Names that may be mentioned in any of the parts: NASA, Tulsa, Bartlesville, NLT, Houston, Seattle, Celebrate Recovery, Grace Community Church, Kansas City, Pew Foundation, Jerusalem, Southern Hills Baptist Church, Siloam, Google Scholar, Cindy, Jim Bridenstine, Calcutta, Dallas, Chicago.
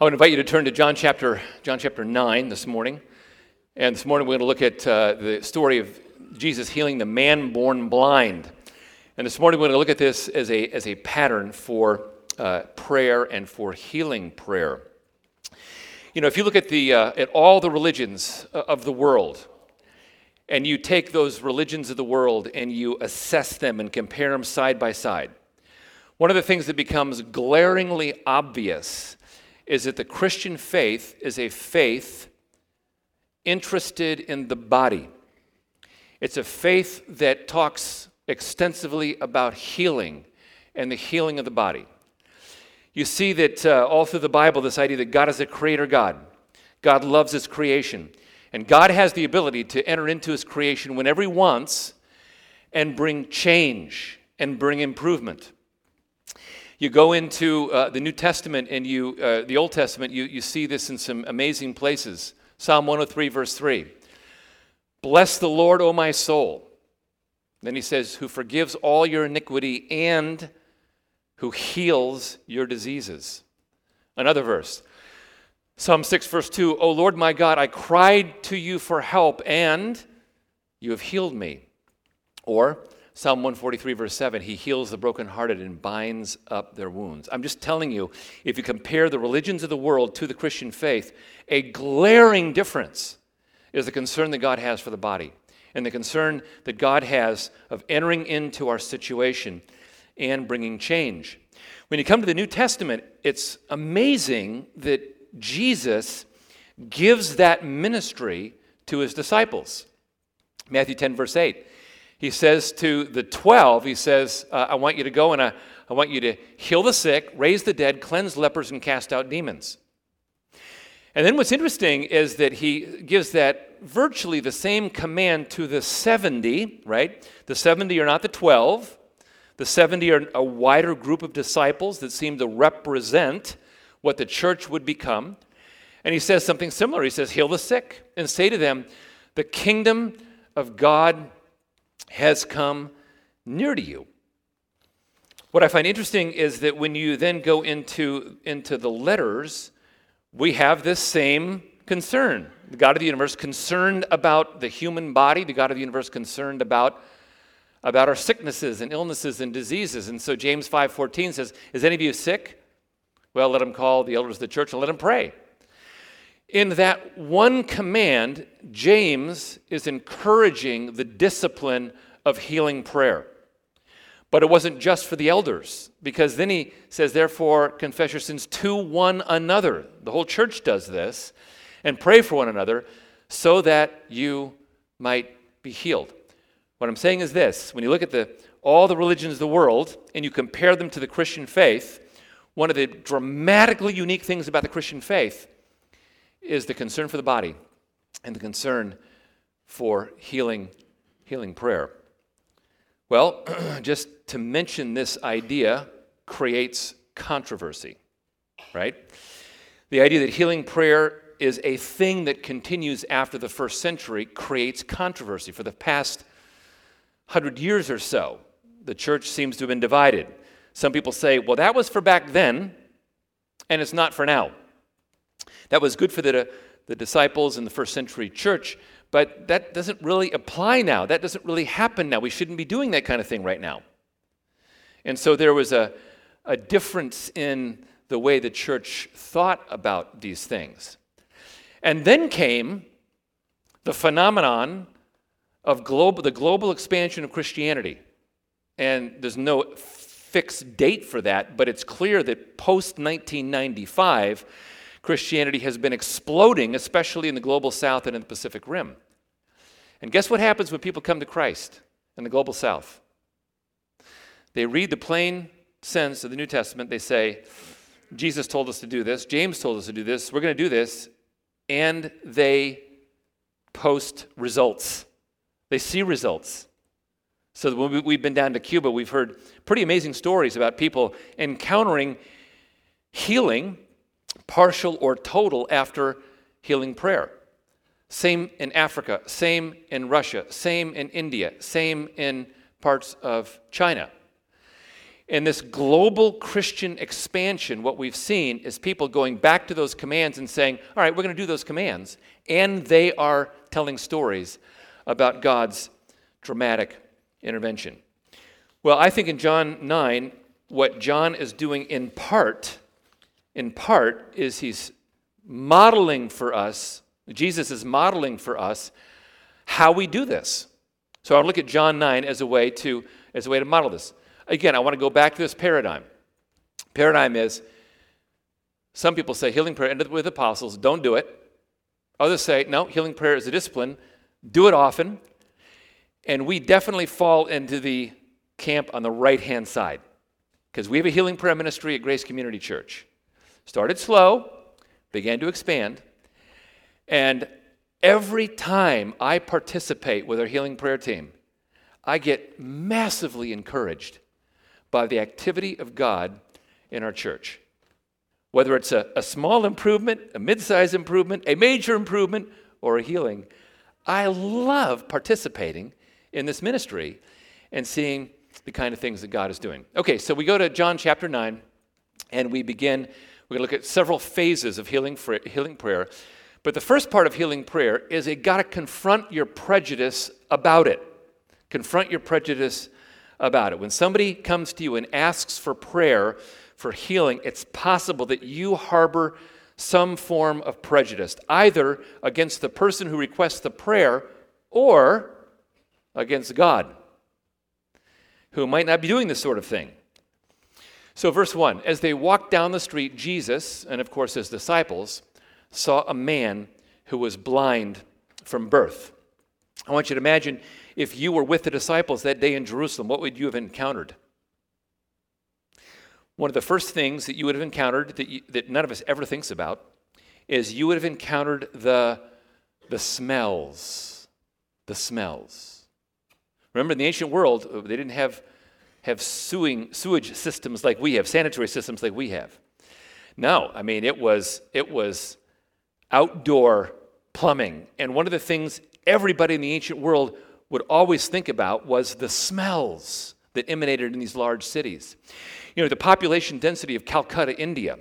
I would invite you to turn to John chapter 9 this morning. And this morning we're going to look at the story of Jesus healing the man born blind. And this morning we're going to look at this as a pattern for prayer and for healing prayer. You know, if you look at the at all the religions of the world, and you take those religions of the world and you assess them and compare them side by side, one of the things that becomes glaringly obvious is that the Christian faith is a faith interested in the body. It's a faith that talks extensively about healing and the healing of the body. You see that all through the Bible, this idea that God is a creator God. God loves his creation. And God has the ability to enter into his creation whenever he wants and bring change and bring improvement. You go into the New Testament and the Old Testament, you see this in some amazing places. Psalm 103, verse 3. Bless the Lord, O my soul. Then he says, who forgives all your iniquity and who heals your diseases. Another verse. Psalm 6, verse 2. O Lord my God, I cried to you for help and you have healed me. Or Psalm 143, verse 7, he heals the brokenhearted and binds up their wounds. I'm just telling you, if you compare the religions of the world to the Christian faith, a glaring difference is the concern that God has for the body and the concern that God has of entering into our situation and bringing change. When you come to the New Testament, it's amazing that Jesus gives that ministry to his disciples. Matthew 10, verse 8. He says to the 12, he says, I want you to go and I want you to heal the sick, raise the dead, cleanse lepers, and cast out demons. And then what's interesting is that he gives that virtually the same command to the 70, right? The 70 are not the 12. The 70 are a wider group of disciples that seem to represent what the church would become. And he says something similar. He says, heal the sick and say to them, the kingdom of God has come near to you. What I find interesting is that when you then go into the letters, we have this same concern. The God of the universe concerned about the human body, the God of the universe concerned about our sicknesses and illnesses and diseases. And so James 5:14 says, is any of you sick? Well, let him call the elders of the church and let him pray. In that one command, James is encouraging the discipline of healing prayer. But it wasn't just for the elders, because then he says, therefore, confess your sins to one another. The whole church does this, and pray for one another so that you might be healed. What I'm saying is this, when you look at all the religions of the world and you compare them to the Christian faith, one of the dramatically unique things about the Christian faith is the concern for the body and the concern for healing prayer. Well, just to mention this idea creates controversy, right? The idea that healing prayer is a thing that continues after the first century creates controversy. For the past 100 years or so, the church seems to have been divided. Some people say, well, that was for back then, and it's not for now. That was good for the disciples in the first century church, but that doesn't really apply now. That doesn't really happen now. We shouldn't be doing that kind of thing right now. And so there was a difference in the way the church thought about these things. And then came the phenomenon of the global expansion of Christianity. And there's no fixed date for that, but it's clear that post-1995, Christianity has been exploding, especially in the global south and in the Pacific Rim. And guess what happens when people come to Christ in the global south? They read the plain sense of the New Testament. They say, Jesus told us to do this. James told us to do this. We're going to do this. And they post results. They see results. So when we've been down to Cuba, we've heard pretty amazing stories about people encountering healing, partial or total, after healing prayer. Same in Africa, same in Russia, same in India, same in parts of China. In this global Christian expansion, what we've seen is people going back to those commands and saying, all right, we're going to do those commands. And they are telling stories about God's dramatic intervention. Well, I think in John 9, what John is doing in part, is he's modeling for us, Jesus is modeling for us how we do this. So I look at John 9 as a way to model this. Again, I want to go back to this paradigm. Paradigm is, some people say healing prayer ended with apostles, don't do it. Others say, no, healing prayer is a discipline, do it often. And we definitely fall into the camp on the right-hand side because we have a healing prayer ministry at Grace Community Church. Started slow, began to expand, and every time I participate with our healing prayer team, I get massively encouraged by the activity of God in our church. Whether it's a small improvement, a mid-sized improvement, a major improvement, or a healing, I love participating in this ministry and seeing the kind of things that God is doing. Okay, so we go to John chapter 9, and we're going to look at several phases of healing prayer. But the first part of healing prayer is you got to confront your prejudice about it. Confront your prejudice about it. When somebody comes to you and asks for prayer for healing, it's possible that you harbor some form of prejudice, either against the person who requests the prayer or against God, who might not be doing this sort of thing. So verse 1, as they walked down the street, Jesus, and of course his disciples, saw a man who was blind from birth. I want you to imagine if you were with the disciples that day in Jerusalem, what would you have encountered? One of the first things that you would have encountered that none of us ever thinks about is you would have encountered the smells. Remember, in the ancient world, they didn't have sewage systems like we have, sanitary systems like we have. No, I mean, it was outdoor plumbing. And one of the things everybody in the ancient world would always think about was the smells that emanated in these large cities. You know, the population density of Calcutta, India,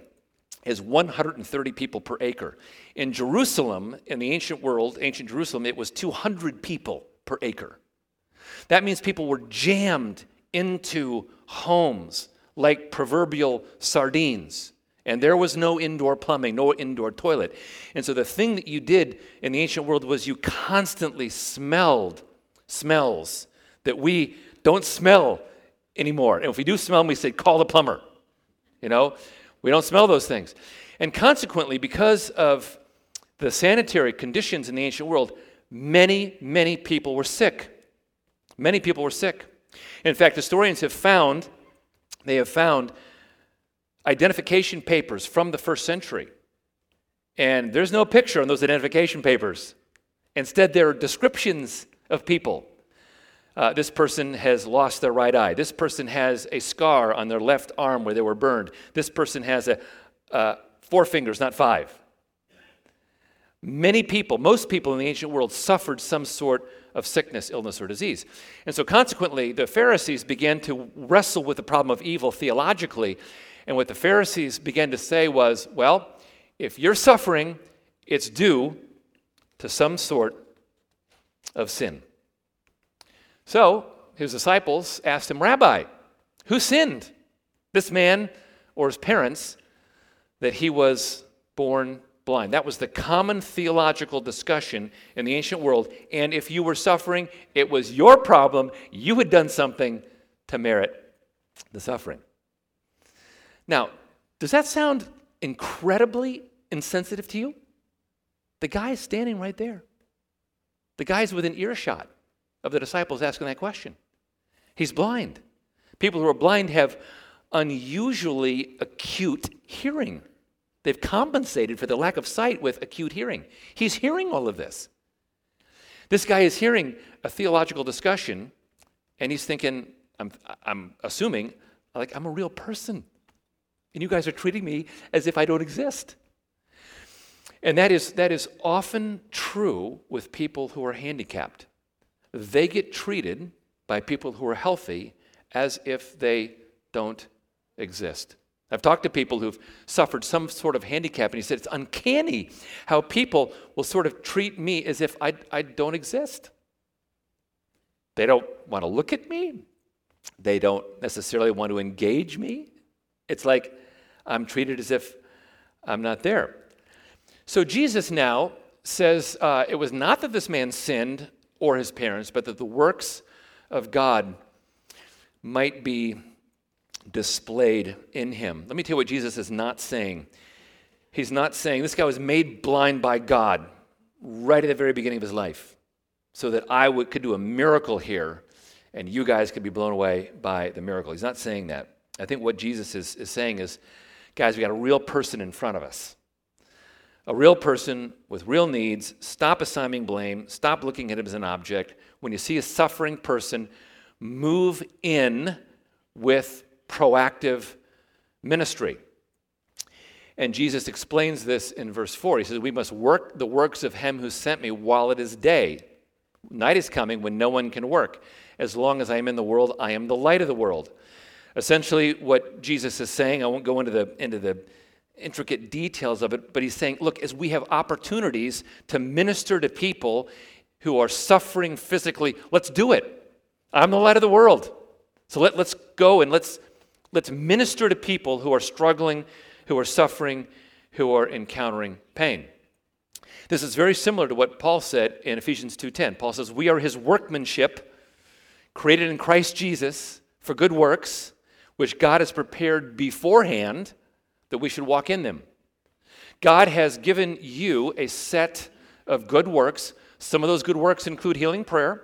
is 130 people per acre. In Jerusalem, in the ancient world, ancient Jerusalem, it was 200 people per acre. That means people were jammed into homes like proverbial sardines. And there was no indoor plumbing, no indoor toilet. And so the thing that you did in the ancient world was you constantly smelled smells that we don't smell anymore. And if we do smell them, we say, call the plumber. You know, we don't smell those things. And consequently, because of the sanitary conditions in the ancient world, many, many people were sick. Many people were sick. In fact, historians have found identification papers from the first century. And there's no picture on those identification papers. Instead, there are descriptions of people. This person has lost their right eye. This person has a scar on their left arm where they were burned. This person has four fingers, not five. Many people, most people in the ancient world, suffered some sort of sickness, illness, or disease. And so consequently, the Pharisees began to wrestle with the problem of evil theologically. And what the Pharisees began to say was, well, if you're suffering, it's due to some sort of sin. So his disciples asked him, Rabbi, who sinned, this man or his parents, that he was born blind? That was the common theological discussion in the ancient world. And if you were suffering, it was your problem. You had done something to merit the suffering. Now, does that sound incredibly insensitive to you? The guy is standing right there. The guy's within earshot of the disciples asking that question. He's blind. People who are blind have unusually acute hearing. They've compensated for the lack of sight with acute hearing. He's hearing all of this. This guy is hearing a theological discussion, and he's thinking, I'm assuming, like, I'm a real person. And you guys are treating me as if I don't exist. And that is often true with people who are handicapped. They get treated by people who are healthy as if they don't exist. I've talked to people who've suffered some sort of handicap, and he said, it's uncanny how people will sort of treat me as if I don't exist. They don't want to look at me. They don't necessarily want to engage me. It's like I'm treated as if I'm not there. So Jesus now says it was not that this man sinned or his parents, but that the works of God might be displayed in him. Let me tell you what Jesus is not saying. He's not saying this guy was made blind by God right at the very beginning of his life so that I could do a miracle here and you guys could be blown away by the miracle. He's not saying that. I think what Jesus is saying is, guys, we got a real person in front of us. A real person with real needs. Stop assigning blame. Stop looking at him as an object. When you see a suffering person, move in with proactive ministry. And Jesus explains this in verse 4. He says, we must work the works of him who sent me while it is day. Night is coming when no one can work. As long as I am in the world, I am the light of the world. Essentially, what Jesus is saying, I won't go into the intricate details of it, but he's saying, look, as we have opportunities to minister to people who are suffering physically, let's do it. I'm the light of the world. So let's go and let's minister to people who are struggling, who are suffering, who are encountering pain. This is very similar to what Paul said in Ephesians 2:10. Paul says, we are his workmanship, created in Christ Jesus for good works, which God has prepared beforehand that we should walk in them. God has given you a set of good works. Some of those good works include healing prayer.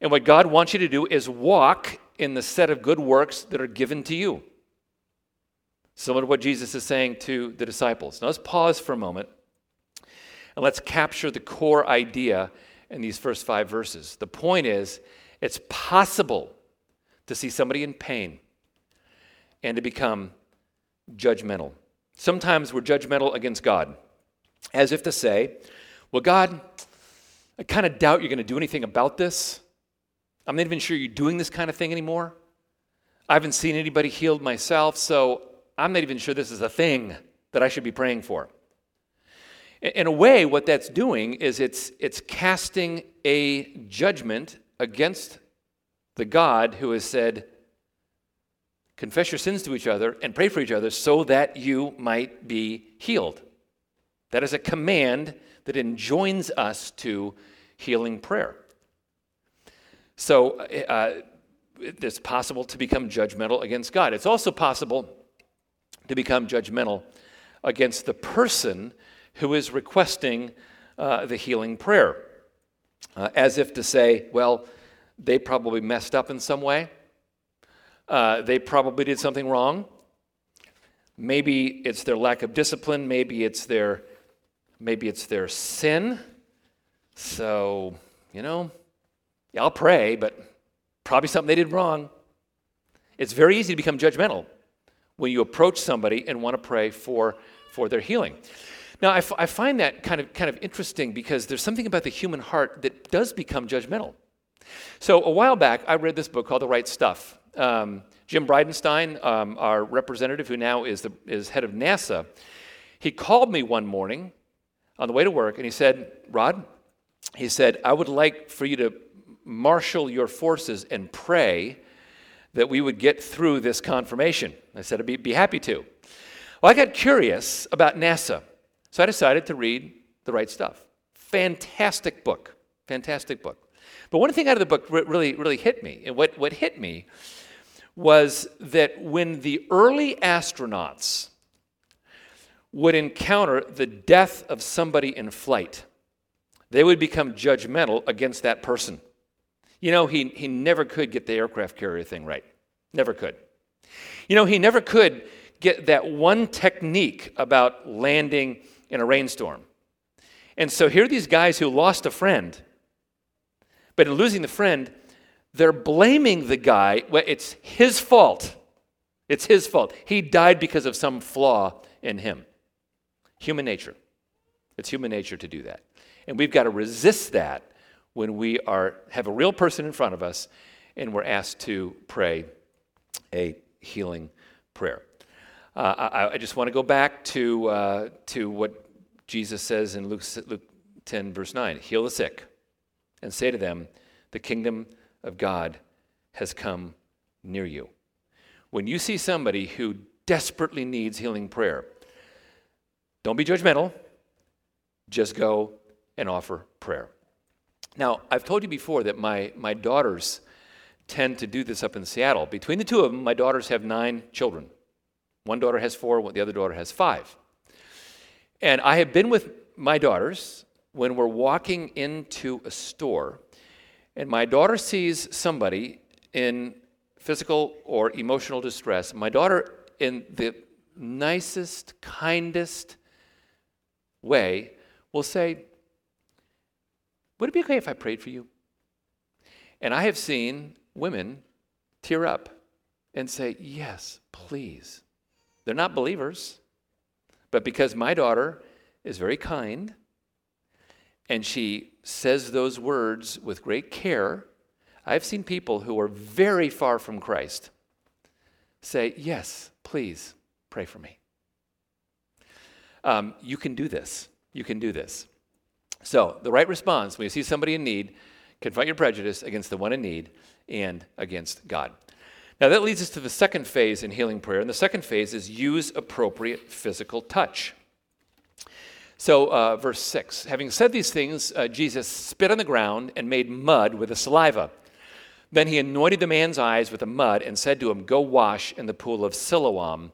And what God wants you to do is walk in the set of good works that are given to you. Similar to what Jesus is saying to the disciples. Now let's pause for a moment and let's capture the core idea in these first 5 verses. The point is, it's possible to see somebody in pain and to become judgmental. Sometimes we're judgmental against God, as if to say, well, God, I kind of doubt you're going to do anything about this. I'm not even sure you're doing this kind of thing anymore. I haven't seen anybody healed myself, so I'm not even sure this is a thing that I should be praying for. In a way, what that's doing is it's casting a judgment against the God who has said, confess your sins to each other and pray for each other so that you might be healed. That is a command that enjoins us to healing prayer. So it's possible to become judgmental against God. It's also possible to become judgmental against the person who is requesting the healing prayer, as if to say, well, they probably messed up in some way. They probably did something wrong. Maybe it's their lack of discipline. Maybe it's their sin. So, I'll pray, but probably something they did wrong. It's very easy to become judgmental when you approach somebody and want to pray for their healing. Now, I find that kind of interesting because there's something about the human heart that does become judgmental. So a while back, I read this book called The Right Stuff. Jim Bridenstine, our representative who now is head of NASA, he called me one morning on the way to work and he said, Rod, I would like for you to marshal your forces and pray that we would get through this confirmation. I said, I'd be happy to. Well, I got curious about NASA, so I decided to read The Right Stuff. Fantastic book. But one thing out of the book really, really hit me. And what hit me was that when the early astronauts would encounter the death of somebody in flight, they would become judgmental against that person. He never could get the aircraft carrier thing right. Never could. He never could get that one technique about landing in a rainstorm. And so here are these guys who lost a friend. But in losing the friend, they're blaming the guy. Well, it's his fault. He died because of some flaw in him. Human nature. It's human nature to do that. And we've got to resist that when we have a real person in front of us and we're asked to pray a healing prayer. I just want to go back to what Jesus says in Luke 10, verse 9. Heal the sick and say to them, the kingdom of God has come near you. When you see somebody who desperately needs healing prayer, don't be judgmental. Just go and offer prayer. Now, I've told you before that my daughters tend to do this up in Seattle. Between the two of them, my daughters have 9 children. One daughter has 4, the other daughter has 5. And I have been with my daughters when we're walking into a store, and my daughter sees somebody in physical or emotional distress. My daughter, in the nicest, kindest way, will say, would it be okay if I prayed for you? And I have seen women tear up and say, yes, please. They're not believers, but because my daughter is very kind and she says those words with great care, I've seen people who are very far from Christ say, yes, please pray for me. You can do this. You can do this. So the right response when you see somebody in need, confront your prejudice against the one in need and against God. Now that leads us to the second phase in healing prayer, and the second phase is use appropriate physical touch. So verse 6, having said these things, Jesus spit on the ground and made mud with the saliva. Then he anointed the man's eyes with the mud and said to him, go wash in the pool of Siloam,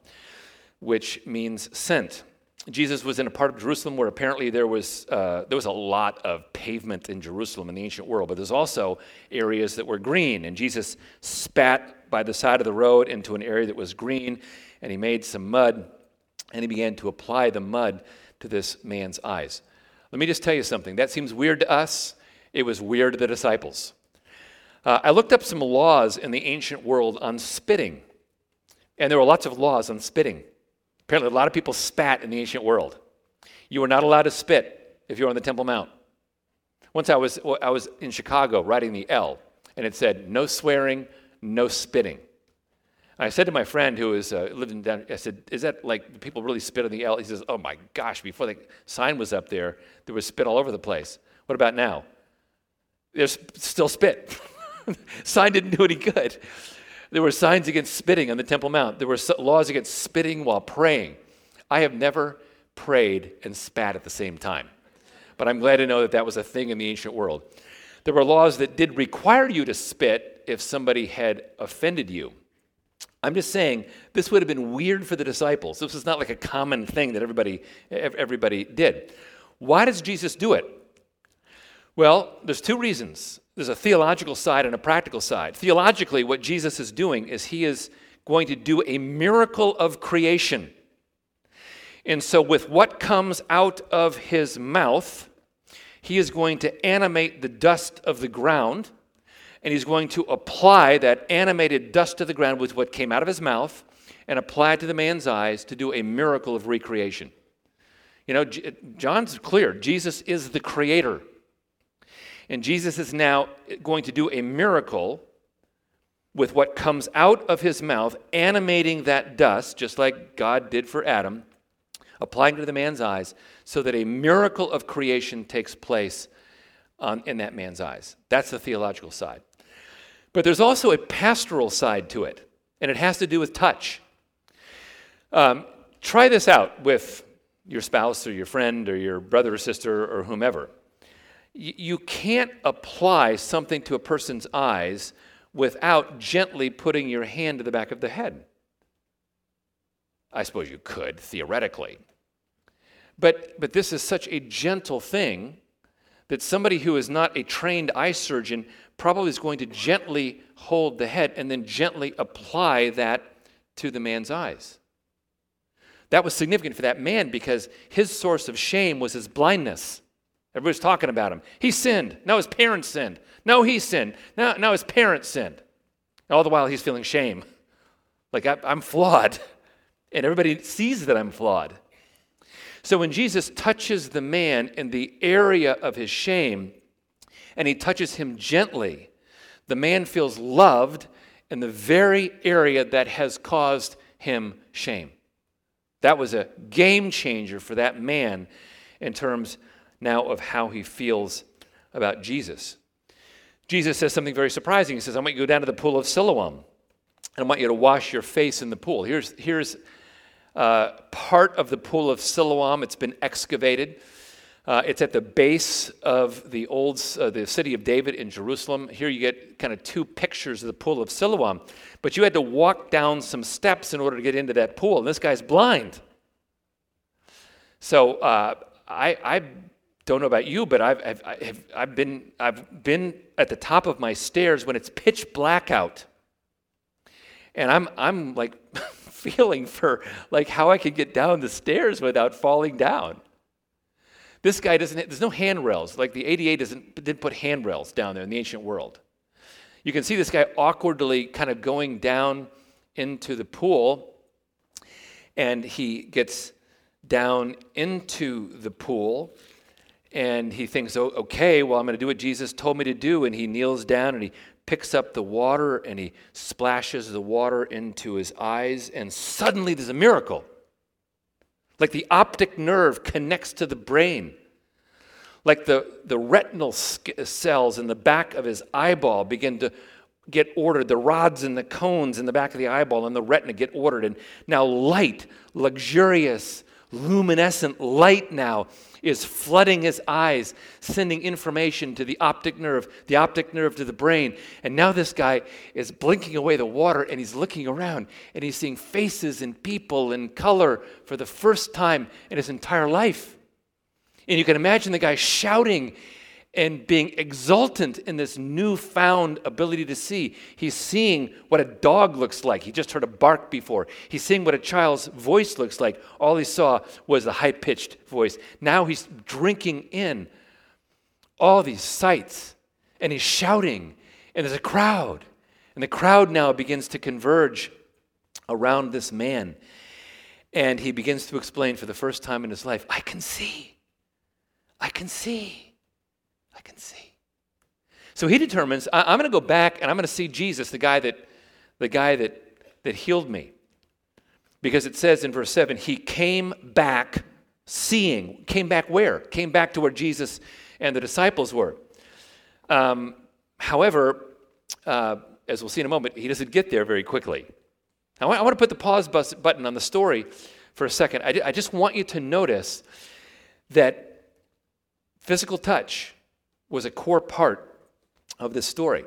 which means sent. Jesus was in a part of Jerusalem where apparently there was a lot of pavement in Jerusalem in the ancient world, but there's also areas that were green, and Jesus spat by the side of the road into an area that was green, and he made some mud, and he began to apply the mud to this man's eyes. Let me just tell you something. That seems weird to us. It was weird to the disciples. I looked up some laws in the ancient world on spitting, and there were lots of laws on spitting. Apparently, a lot of people spat in the ancient world. You were not allowed to spit if you were on the Temple Mount. Once I was in Chicago riding the L, and it said, no swearing, no spitting. I said to my friend who is lived in down, I said, is that like people really spit on the L? He says, oh my gosh, before the sign was up there, there was spit all over the place. What about now? There's still spit. Sign didn't do any good. There were signs against spitting on the Temple Mount. There were laws against spitting while praying. I have never prayed and spat at the same time, but I'm glad to know that that was a thing in the ancient world. There were laws that did require you to spit if somebody had offended you. I'm just saying this would have been weird for the disciples. This is not like a common thing that everybody did. Why does Jesus do it? Well, there's two reasons. There's a theological side and a practical side. Theologically, what Jesus is doing is he is going to do a miracle of creation. And so with what comes out of his mouth, he is going to animate the dust of the ground, and he's going to apply that animated dust to the ground with what came out of his mouth and apply it to the man's eyes to do a miracle of recreation. You know, John's clear. Jesus is the creator. And Jesus is now going to do a miracle with what comes out of his mouth, animating that dust, just like God did for Adam, applying it to the man's eyes, so that a miracle of creation takes place in that man's eyes. That's the theological side. But there's also a pastoral side to it, and it has to do with touch. Try this out with your spouse or your friend or your brother or sister or whomever. You can't apply something to a person's eyes without gently putting your hand to the back of the head. I suppose you could, theoretically. But this is such a gentle thing that somebody who is not a trained eye surgeon probably is going to gently hold the head and then gently apply that to the man's eyes. That was significant for that man because his source of shame was his blindness. Everybody's talking about him. He sinned. Now his parents sinned. Now he sinned. Now his parents sinned. All the while he's feeling shame. Like, I'm flawed. And everybody sees that I'm flawed. So when Jesus touches the man in the area of his shame, and he touches him gently, the man feels loved in the very area that has caused him shame. That was a game changer for that man in terms now of how he feels about Jesus. Jesus says something very surprising. He says, I want you to go down to the pool of Siloam, and I want you to wash your face in the pool. Here's part of the pool of Siloam. It's been excavated. It's at the base of the old city of David in Jerusalem. Here you get kind of two pictures of the pool of Siloam. But you had to walk down some steps in order to get into that pool. And this guy's blind. So I don't know about you, but I've been at the top of my stairs when it's pitch black out, and I'm like feeling for like how I could get down the stairs without falling down. This guy doesn't. There's no handrails. Like the ADA didn't put handrails down there in the ancient world. You can see this guy awkwardly kind of going down into the pool, and he gets down into the pool, and he thinks, "Oh, okay, well, I'm going to do what Jesus told me to do." And he kneels down and he picks up the water and he splashes the water into his eyes, and suddenly there's a miracle. Like the optic nerve connects to the brain. Like the retinal cells in the back of his eyeball begin to get ordered. The rods and the cones in the back of the eyeball and the retina get ordered. And now light, luxurious, luminescent light now is flooding his eyes, sending information to the optic nerve to the brain. And now this guy is blinking away the water, and he's looking around, and he's seeing faces and people and color for the first time in his entire life. And you can imagine the guy shouting and being exultant in this newfound ability to see. He's seeing what a dog looks like. He just heard a bark before. He's seeing what a child's voice looks like. All he saw was a high-pitched voice. Now he's drinking in all these sights, and he's shouting, and there's a crowd. And the crowd now begins to converge around this man, and he begins to explain for the first time in his life, I can see. I can see. I can see. So he determines, I'm going to go back and I'm going to see Jesus, the guy that healed me. Because it says in verse 7, he came back seeing. Came back where? Came back to where Jesus and the disciples were. However, as we'll see in a moment, he doesn't get there very quickly. Now, I want to put the pause button on the story for a second. I just want you to notice that physical touch was a core part of this story.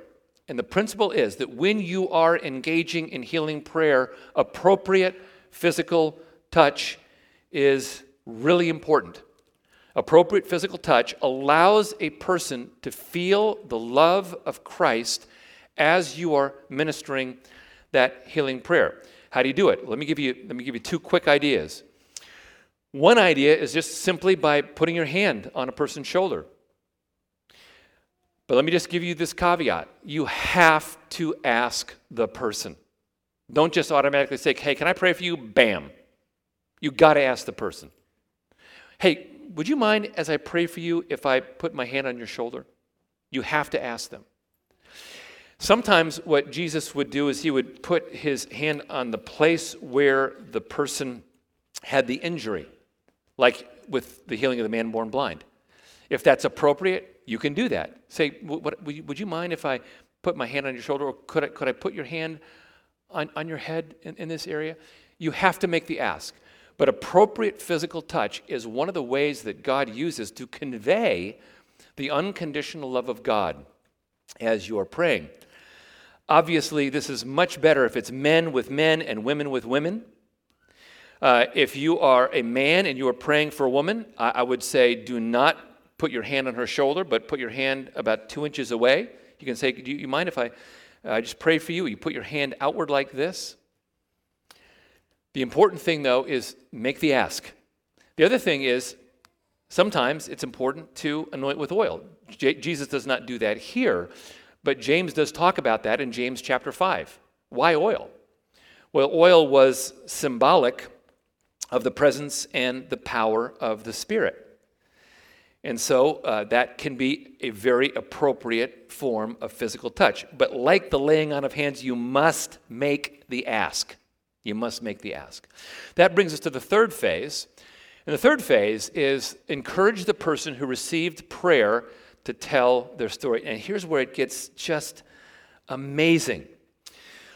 And the principle is that when you are engaging in healing prayer, appropriate physical touch is really important. Appropriate physical touch allows a person to feel the love of Christ as you are ministering that healing prayer. How do you do it? Let me give you two quick ideas. One idea is just simply by putting your hand on a person's shoulder. But let me just give you this caveat. You have to ask the person. Don't just automatically say, hey, can I pray for you? Bam. You got to ask the person. Hey, would you mind as I pray for you if I put my hand on your shoulder? You have to ask them. Sometimes what Jesus would do is he would put his hand on the place where the person had the injury, like with the healing of the man born blind. If that's appropriate, you can do that. Say, would you mind if I put my hand on your shoulder, or could I put your hand on your head in this area? You have to make the ask. But appropriate physical touch is one of the ways that God uses to convey the unconditional love of God as you are praying. Obviously, this is much better if it's men with men and women with women. If you are a man and you are praying for a woman, I would say do not put your hand on her shoulder, but put your hand about 2 inches away. You can say, do you mind if I just pray for you? You put your hand outward like this. The important thing, though, is make the ask. The other thing is sometimes it's important to anoint with oil. Jesus does not do that here, but James does talk about that in James chapter 5. Why oil? Well, oil was symbolic of the presence and the power of the Spirit. And so that can be a very appropriate form of physical touch. But like the laying on of hands, you must make the ask. You must make the ask. That brings us to the third phase. And the third phase is encourage the person who received prayer to tell their story. And here's where it gets just amazing.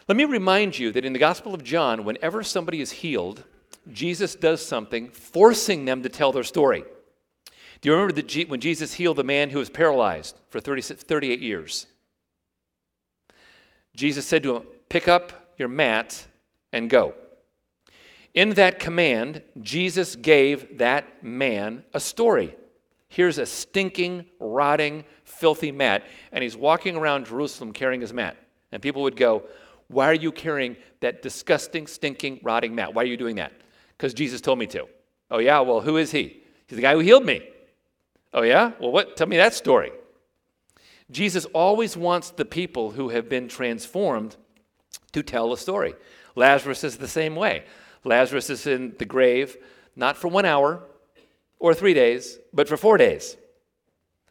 Let me remind you that in the Gospel of John, whenever somebody is healed, Jesus does something forcing them to tell their story. Do you remember that when Jesus healed the man who was paralyzed for 38 years? Jesus said to him, "Pick up your mat and go." In that command, Jesus gave that man a story. Here's a stinking, rotting, filthy mat, and he's walking around Jerusalem carrying his mat. And people would go, "Why are you carrying that disgusting, stinking, rotting mat? Why are you doing that?" "Because Jesus told me to." "Oh yeah? Well, who is he?" "He's the guy who healed me." "Oh yeah? Well, what? Tell me that story." Jesus always wants the people who have been transformed to tell a story. Lazarus is the same way. Lazarus is in the grave, not for 1 hour or 3 days, but for 4 days,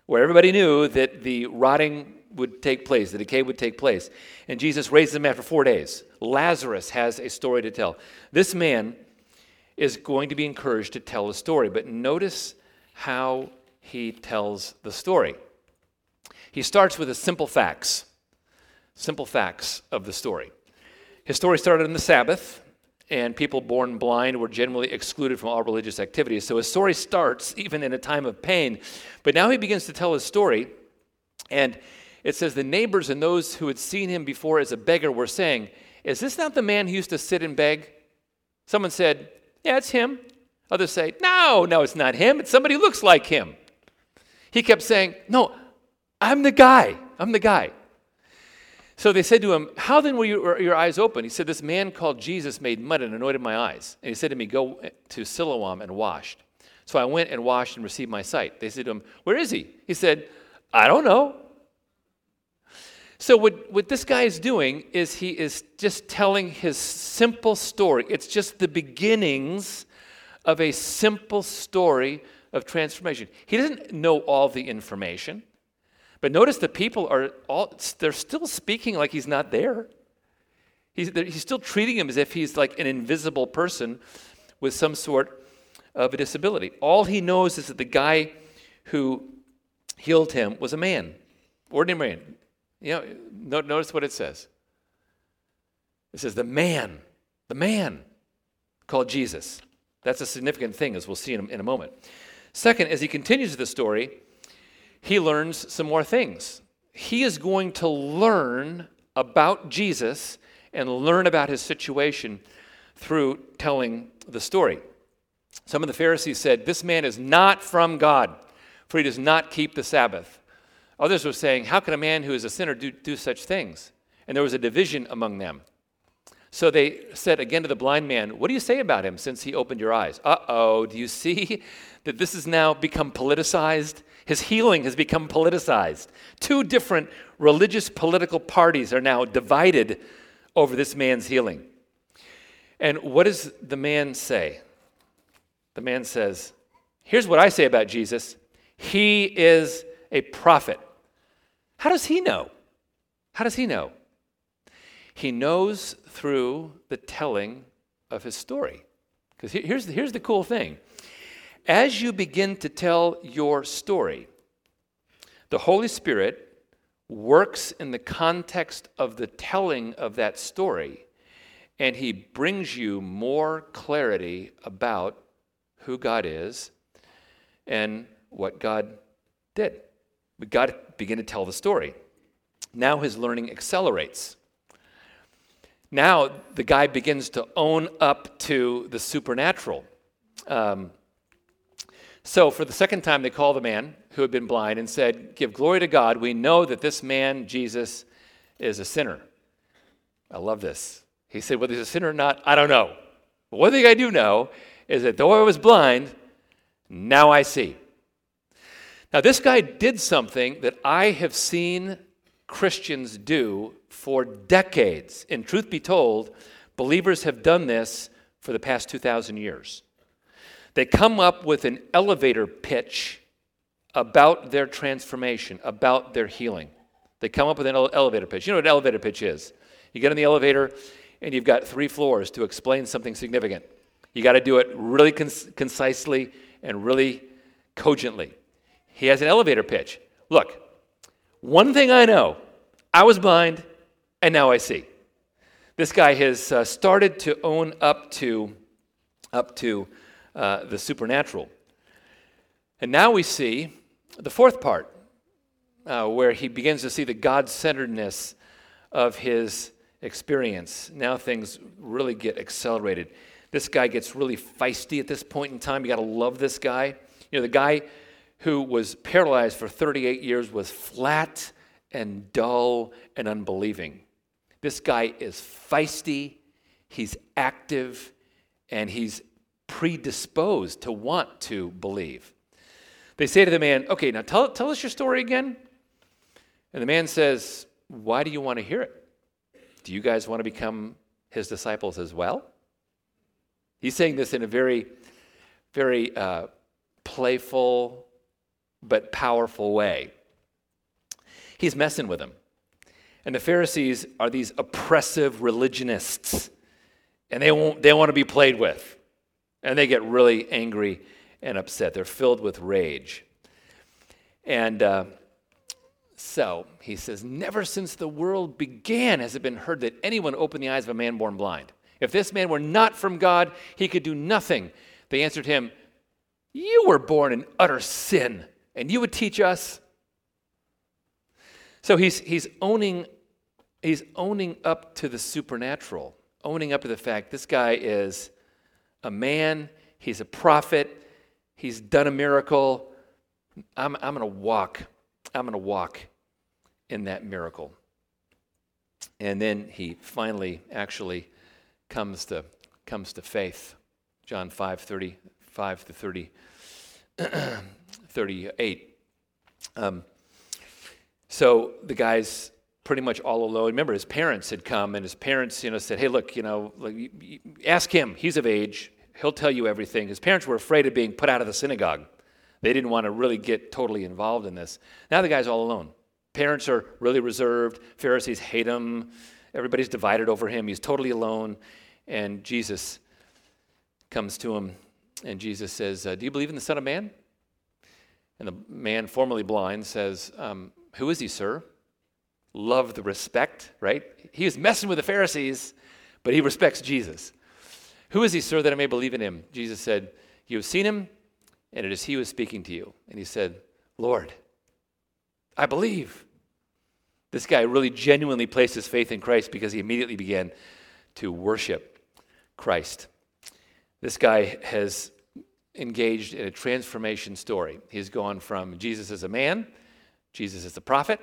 where everybody knew that the rotting would take place, the decay would take place. And Jesus raised him after 4 days. Lazarus has a story to tell. This man is going to be encouraged to tell a story, but notice how he tells the story. He starts with the simple facts of the story. His story started on the Sabbath, and people born blind were generally excluded from all religious activities. So his story starts even in a time of pain. But now he begins to tell his story, and it says the neighbors and those who had seen him before as a beggar were saying, "Is this not the man who used to sit and beg?" Someone said, "Yeah, it's him." Others say, no, it's not him. It's somebody who looks like him." He kept saying, "No, I'm the guy. So they said to him, "How then were your eyes open?" He said, "This man called Jesus made mud and anointed my eyes. And he said to me, 'Go to Siloam and wash.' So I went and washed and received my sight." They said to him, "Where is he?" He said, "I don't know." So what this guy is doing is he is just telling his simple story. It's just the beginnings of a simple story of transformation. He doesn't know all the information, but notice the people they're still speaking like he's not there. He's still treating him as if he's like an invisible person with some sort of a disability. All he knows is that the guy who healed him was a man, ordinary man. You know, notice what it says. It says the man called Jesus. That's a significant thing, as we'll see in a moment. Second, as he continues the story, he learns some more things. He is going to learn about Jesus and learn about his situation through telling the story. Some of the Pharisees said, "This man is not from God, for he does not keep the Sabbath." Others were saying, "How can a man who is a sinner do such things?" And there was a division among them. So they said again to the blind man, "What do you say about him since he opened your eyes?" Uh-oh, do you see that this has now become politicized? His healing has become politicized. Two different religious political parties are now divided over this man's healing. And what does the man say? The man says, "Here's what I say about Jesus. He is a prophet." How does he know? How does he know? He knows through the telling of his story. Because here's the cool thing. As you begin to tell your story, the Holy Spirit works in the context of the telling of that story, and he brings you more clarity about who God is and what God did. But God began to tell the story. Now his learning accelerates. Now the guy begins to own up to the supernatural. So for the second time, they called the man who had been blind and said, "Give glory to God. We know that this man, Jesus, is a sinner." I love this. He said, "Whether he's a sinner or not, I don't know. But one thing I do know is that though I was blind, now I see." Now, this guy did something that I have seen Christians do for decades. And truth be told, believers have done this for the past 2,000 years. They come up with an elevator pitch about their transformation, about their healing. They come up with an elevator pitch. You know what an elevator pitch is. You get in the elevator, and you've got 3 floors to explain something significant. You got to do it really concisely and really cogently. He has an elevator pitch. Look, one thing I know, I was blind, and now I see. This guy has started to own up to the supernatural. And now we see the fourth part, where he begins to see the God-centeredness of his experience. Now things really get accelerated. This guy gets really feisty at this point in time. You got to love this guy. You know, the guy who was paralyzed for 38 years was flat and dull and unbelieving. This guy is feisty, he's active, and he's predisposed to want to believe. They say to the man, okay, now tell us your story again. And the man says, why do you want to hear it? Do you guys want to become his disciples as well? He's saying this in a very, very playful but powerful way. He's messing with him. And the Pharisees are these oppressive religionists, and they want to be played with. And they get really angry and upset. They're filled with rage. And so he says, never since the world began has it been heard that anyone opened the eyes of a man born blind. If this man were not from God, he could do nothing. They answered him, you were born in utter sin, and you would teach us? So he's owning up to the supernatural, owning up to the fact this guy is a man, he's a prophet, he's done a miracle. I'm gonna walk in that miracle. And then he finally actually comes to faith. John 5:35 to 38. So the guy's pretty much all alone. Remember, his parents had come, and his parents, said, hey, look, ask him. He's of age. He'll tell you everything. His parents were afraid of being put out of the synagogue. They didn't want to really get totally involved in this. Now the guy's all alone. Parents are really reserved. Pharisees hate him. Everybody's divided over him. He's totally alone. And Jesus comes to him, and Jesus says, do you believe in the Son of Man? And the man, formerly blind, says, who is he, sir? Love the respect, right? He is messing with the Pharisees, but he respects Jesus. Who is he, sir, that I may believe in him? Jesus said, you have seen him, and it is he who is speaking to you. And he said, Lord, I believe. This guy really genuinely placed his faith in Christ because he immediately began to worship Christ. This guy has engaged in a transformation story. He's gone from Jesus as a man, Jesus is the prophet,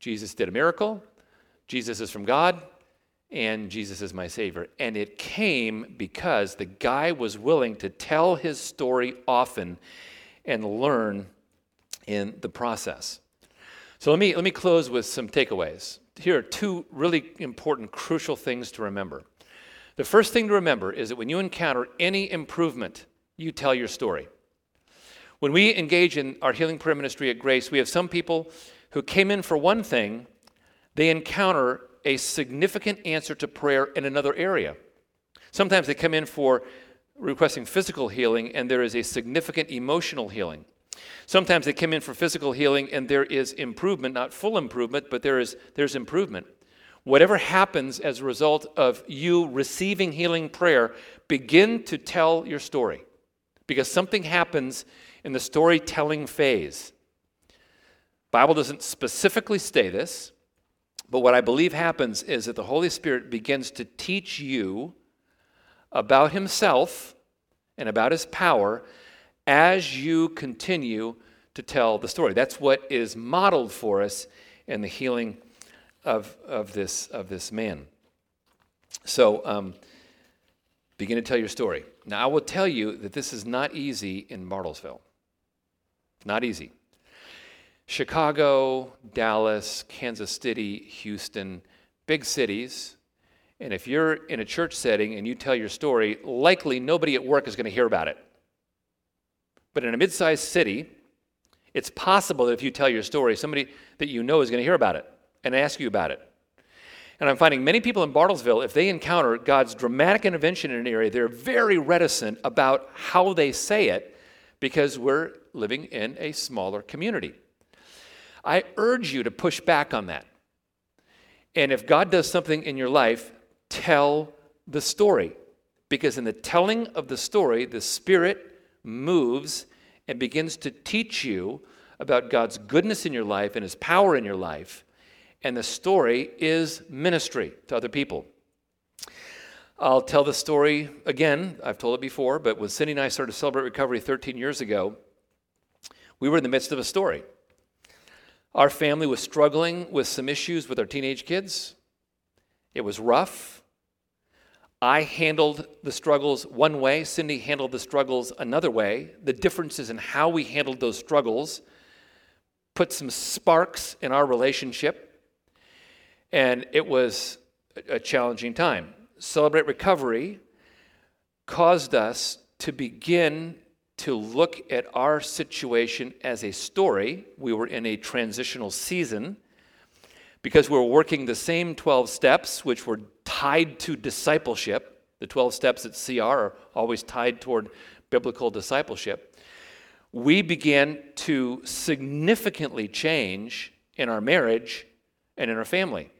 Jesus did a miracle, Jesus is from God, and Jesus is my Savior. And it came because the guy was willing to tell his story often and learn in the process. So let me close with some takeaways. Here are 2 really important, crucial things to remember. The first thing to remember is that when you encounter any improvement, you tell your story. When we engage in our healing prayer ministry at Grace, we have some people who came in for one thing, they encounter a significant answer to prayer in another area. Sometimes they come in for requesting physical healing, and there is a significant emotional healing. Sometimes they come in for physical healing, and there is improvement, not full improvement, but there's improvement. Whatever happens as a result of you receiving healing prayer, begin to tell your story, because something happens in the storytelling phase. Bible doesn't specifically say this, but what I believe happens is that the Holy Spirit begins to teach you about himself and about his power as you continue to tell the story. That's what is modeled for us in the healing of this man. So begin to tell your story. Now, I will tell you that this is not easy in Bartlesville. Not easy. Chicago, Dallas, Kansas City, Houston, big cities. And if you're in a church setting and you tell your story, likely nobody at work is going to hear about it. But in a mid-sized city, It's possible that if you tell your story, somebody that you know is going to hear about it and ask you about it. And I'm finding many people in Bartlesville, if they encounter God's dramatic intervention in an area, they're very reticent about how they say it because we're living in a smaller community. I urge you to push back on that. And if God does something in your life, tell the story. Because in the telling of the story, the Spirit moves and begins to teach you about God's goodness in your life and His power in your life. And the story is ministry to other people. I'll tell the story again. I've told it before, but when Cindy and I started Celebrate Recovery 13 years ago, we were in the midst of a story. Our family was struggling with some issues with our teenage kids. It was rough. I handled the struggles one way. Cindy handled the struggles another way. The differences in how we handled those struggles put some sparks in our relationship, and it was a challenging time. Celebrate Recovery caused us to begin to look at our situation as a story. We were in a transitional season because we were working the same 12 steps, which were tied to discipleship. The 12 steps at CR are always tied toward biblical discipleship. We began to significantly change in our marriage and in our family.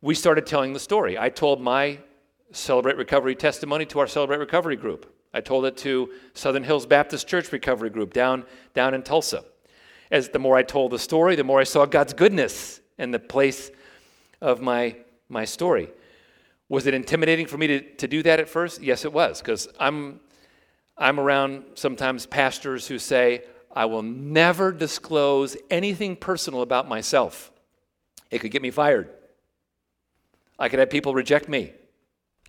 We started telling the story. I told my Celebrate Recovery testimony to our Celebrate Recovery group. I told it to Southern Hills Baptist Church Recovery Group down in Tulsa. As the more I told the story, the more I saw God's goodness in the place of my story. Was it intimidating for me to do that at first? Yes, it was, because I'm around sometimes pastors who say, I will never disclose anything personal about myself. It could get me fired. I could have people reject me.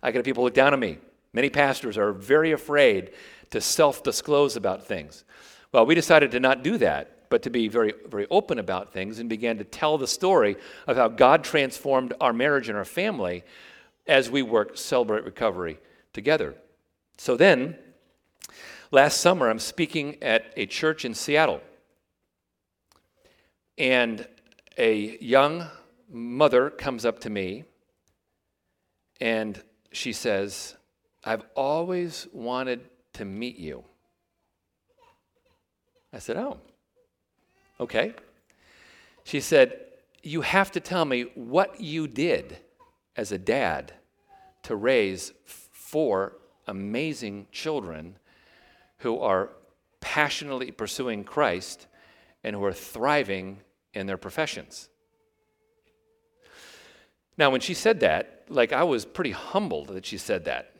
I could have people look down on me. Many pastors are very afraid to self-disclose about things. Well, we decided to not do that, but to be very, very open about things and began to tell the story of how God transformed our marriage and our family as we worked Celebrate Recovery together. So then, last summer, I'm speaking at a church in Seattle. And a young mother comes up to me and she says, I've always wanted to meet you. I said, oh, okay. She said, you have to tell me what you did as a dad to raise four amazing children who are passionately pursuing Christ and who are thriving in their professions. Now, when she said that, I was pretty humbled that she said that.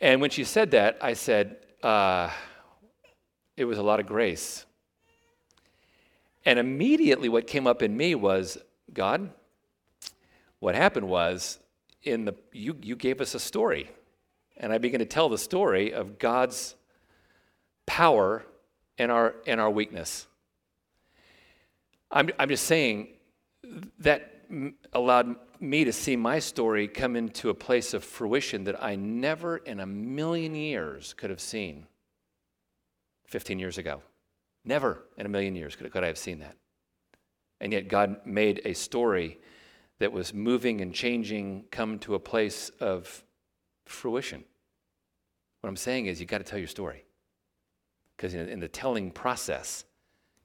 And when she said that, I said, it was a lot of grace. And immediately what came up in me was, God, what happened was, you gave us a story. And I began to tell the story of God's power and our weakness. I'm just saying that allowed me to see my story come into a place of fruition that I never in a million years could have seen 15 years ago. Never in a million years could I have seen that. And yet God made a story that was moving and changing come to a place of fruition. What I'm saying is, you got to tell your story, because in the telling process,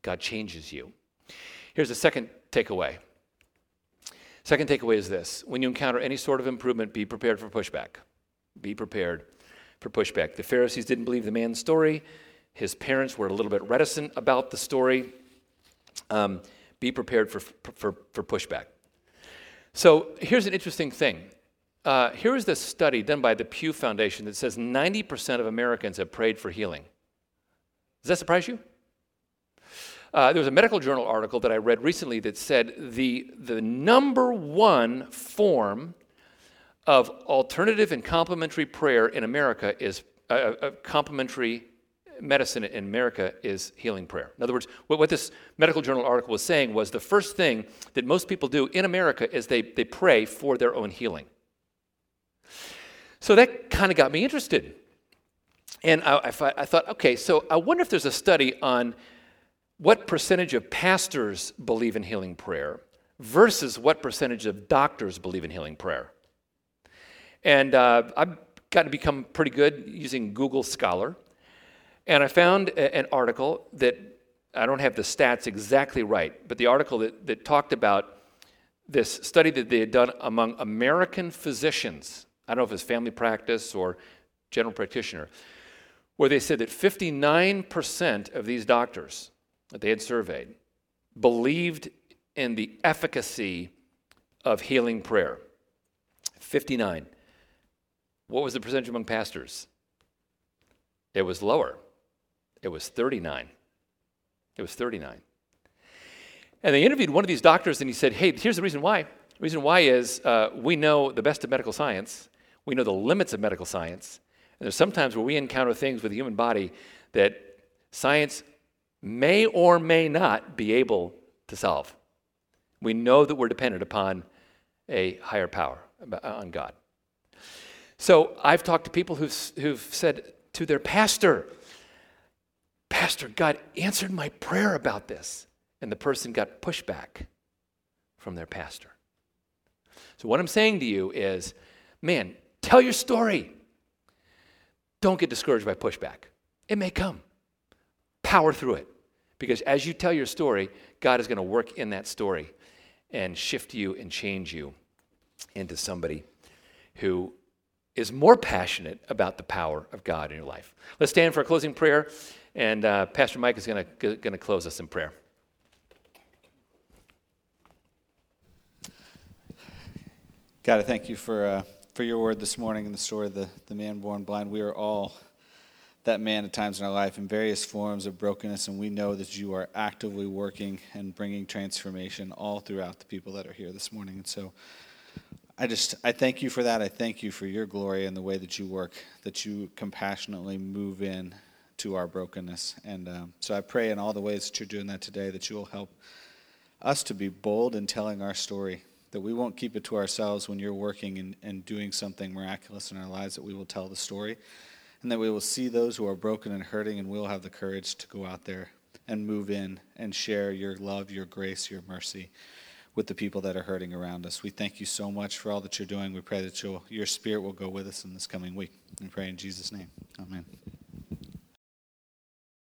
God changes you. Here's the second takeaway. Second takeaway is this: when you encounter any sort of improvement, be prepared for pushback. Be prepared for pushback. The Pharisees didn't believe the man's story. His parents were a little bit reticent about the story. Be prepared for pushback. So here's an interesting thing. Here is this study done by the Pew Foundation that says 90% of Americans have prayed for healing. Does that surprise you? There was a medical journal article that I read recently that said the number one form of alternative and complementary prayer in America is complementary medicine in America is healing prayer. In other words, what this medical journal article was saying was the first thing that most people do in America is they pray for their own healing. So that kind of got me interested. And I thought, okay, so I wonder if there's a study on what percentage of pastors believe in healing prayer versus what percentage of doctors believe in healing prayer. And I've gotten to become pretty good using Google Scholar. And I found an article that, I don't have the stats exactly right, but the article that talked about this study that they had done among American physicians, I don't know if it's family practice or general practitioner, where they said that 59% of these doctors that they had surveyed believed in the efficacy of healing prayer. 59. What was the percentage among pastors? It was lower. It was 39. It was 39. And they interviewed one of these doctors, and he said, hey, here's the reason why. The reason why is we know the best of medical science. We know the limits of medical science. And there's sometimes where we encounter things with the human body that science may or may not be able to solve. We know that we're dependent upon a higher power, on God. So I've talked to people who've said to their pastor, Pastor, God answered my prayer about this. And the person got pushback from their pastor. So what I'm saying to you is, man, tell your story. Don't get discouraged by pushback. It may come. Power through it. Because as you tell your story, God is going to work in that story and shift you and change you into somebody who is more passionate about the power of God in your life. Let's stand for a closing prayer, and Pastor Mike is going to close us in prayer. God, I thank you for your word this morning in the story of the man born blind. We are all that man at times in our life in various forms of brokenness, and we know that you are actively working and bringing transformation all throughout the people that are here this morning. And so I thank you for that. I thank you for your glory and the way that you work, that you compassionately move in to our brokenness. And so I pray in all the ways that you're doing that today that you will help us to be bold in telling our story, that we won't keep it to ourselves when you're working and doing something miraculous in our lives, that we will tell the story and that we will see those who are broken and hurting, and we'll have the courage to go out there and move in and share your love, your grace, your mercy with the people that are hurting around us. We thank you so much for all that you're doing. We pray that your spirit will go with us in this coming week. We pray in Jesus' name. Amen.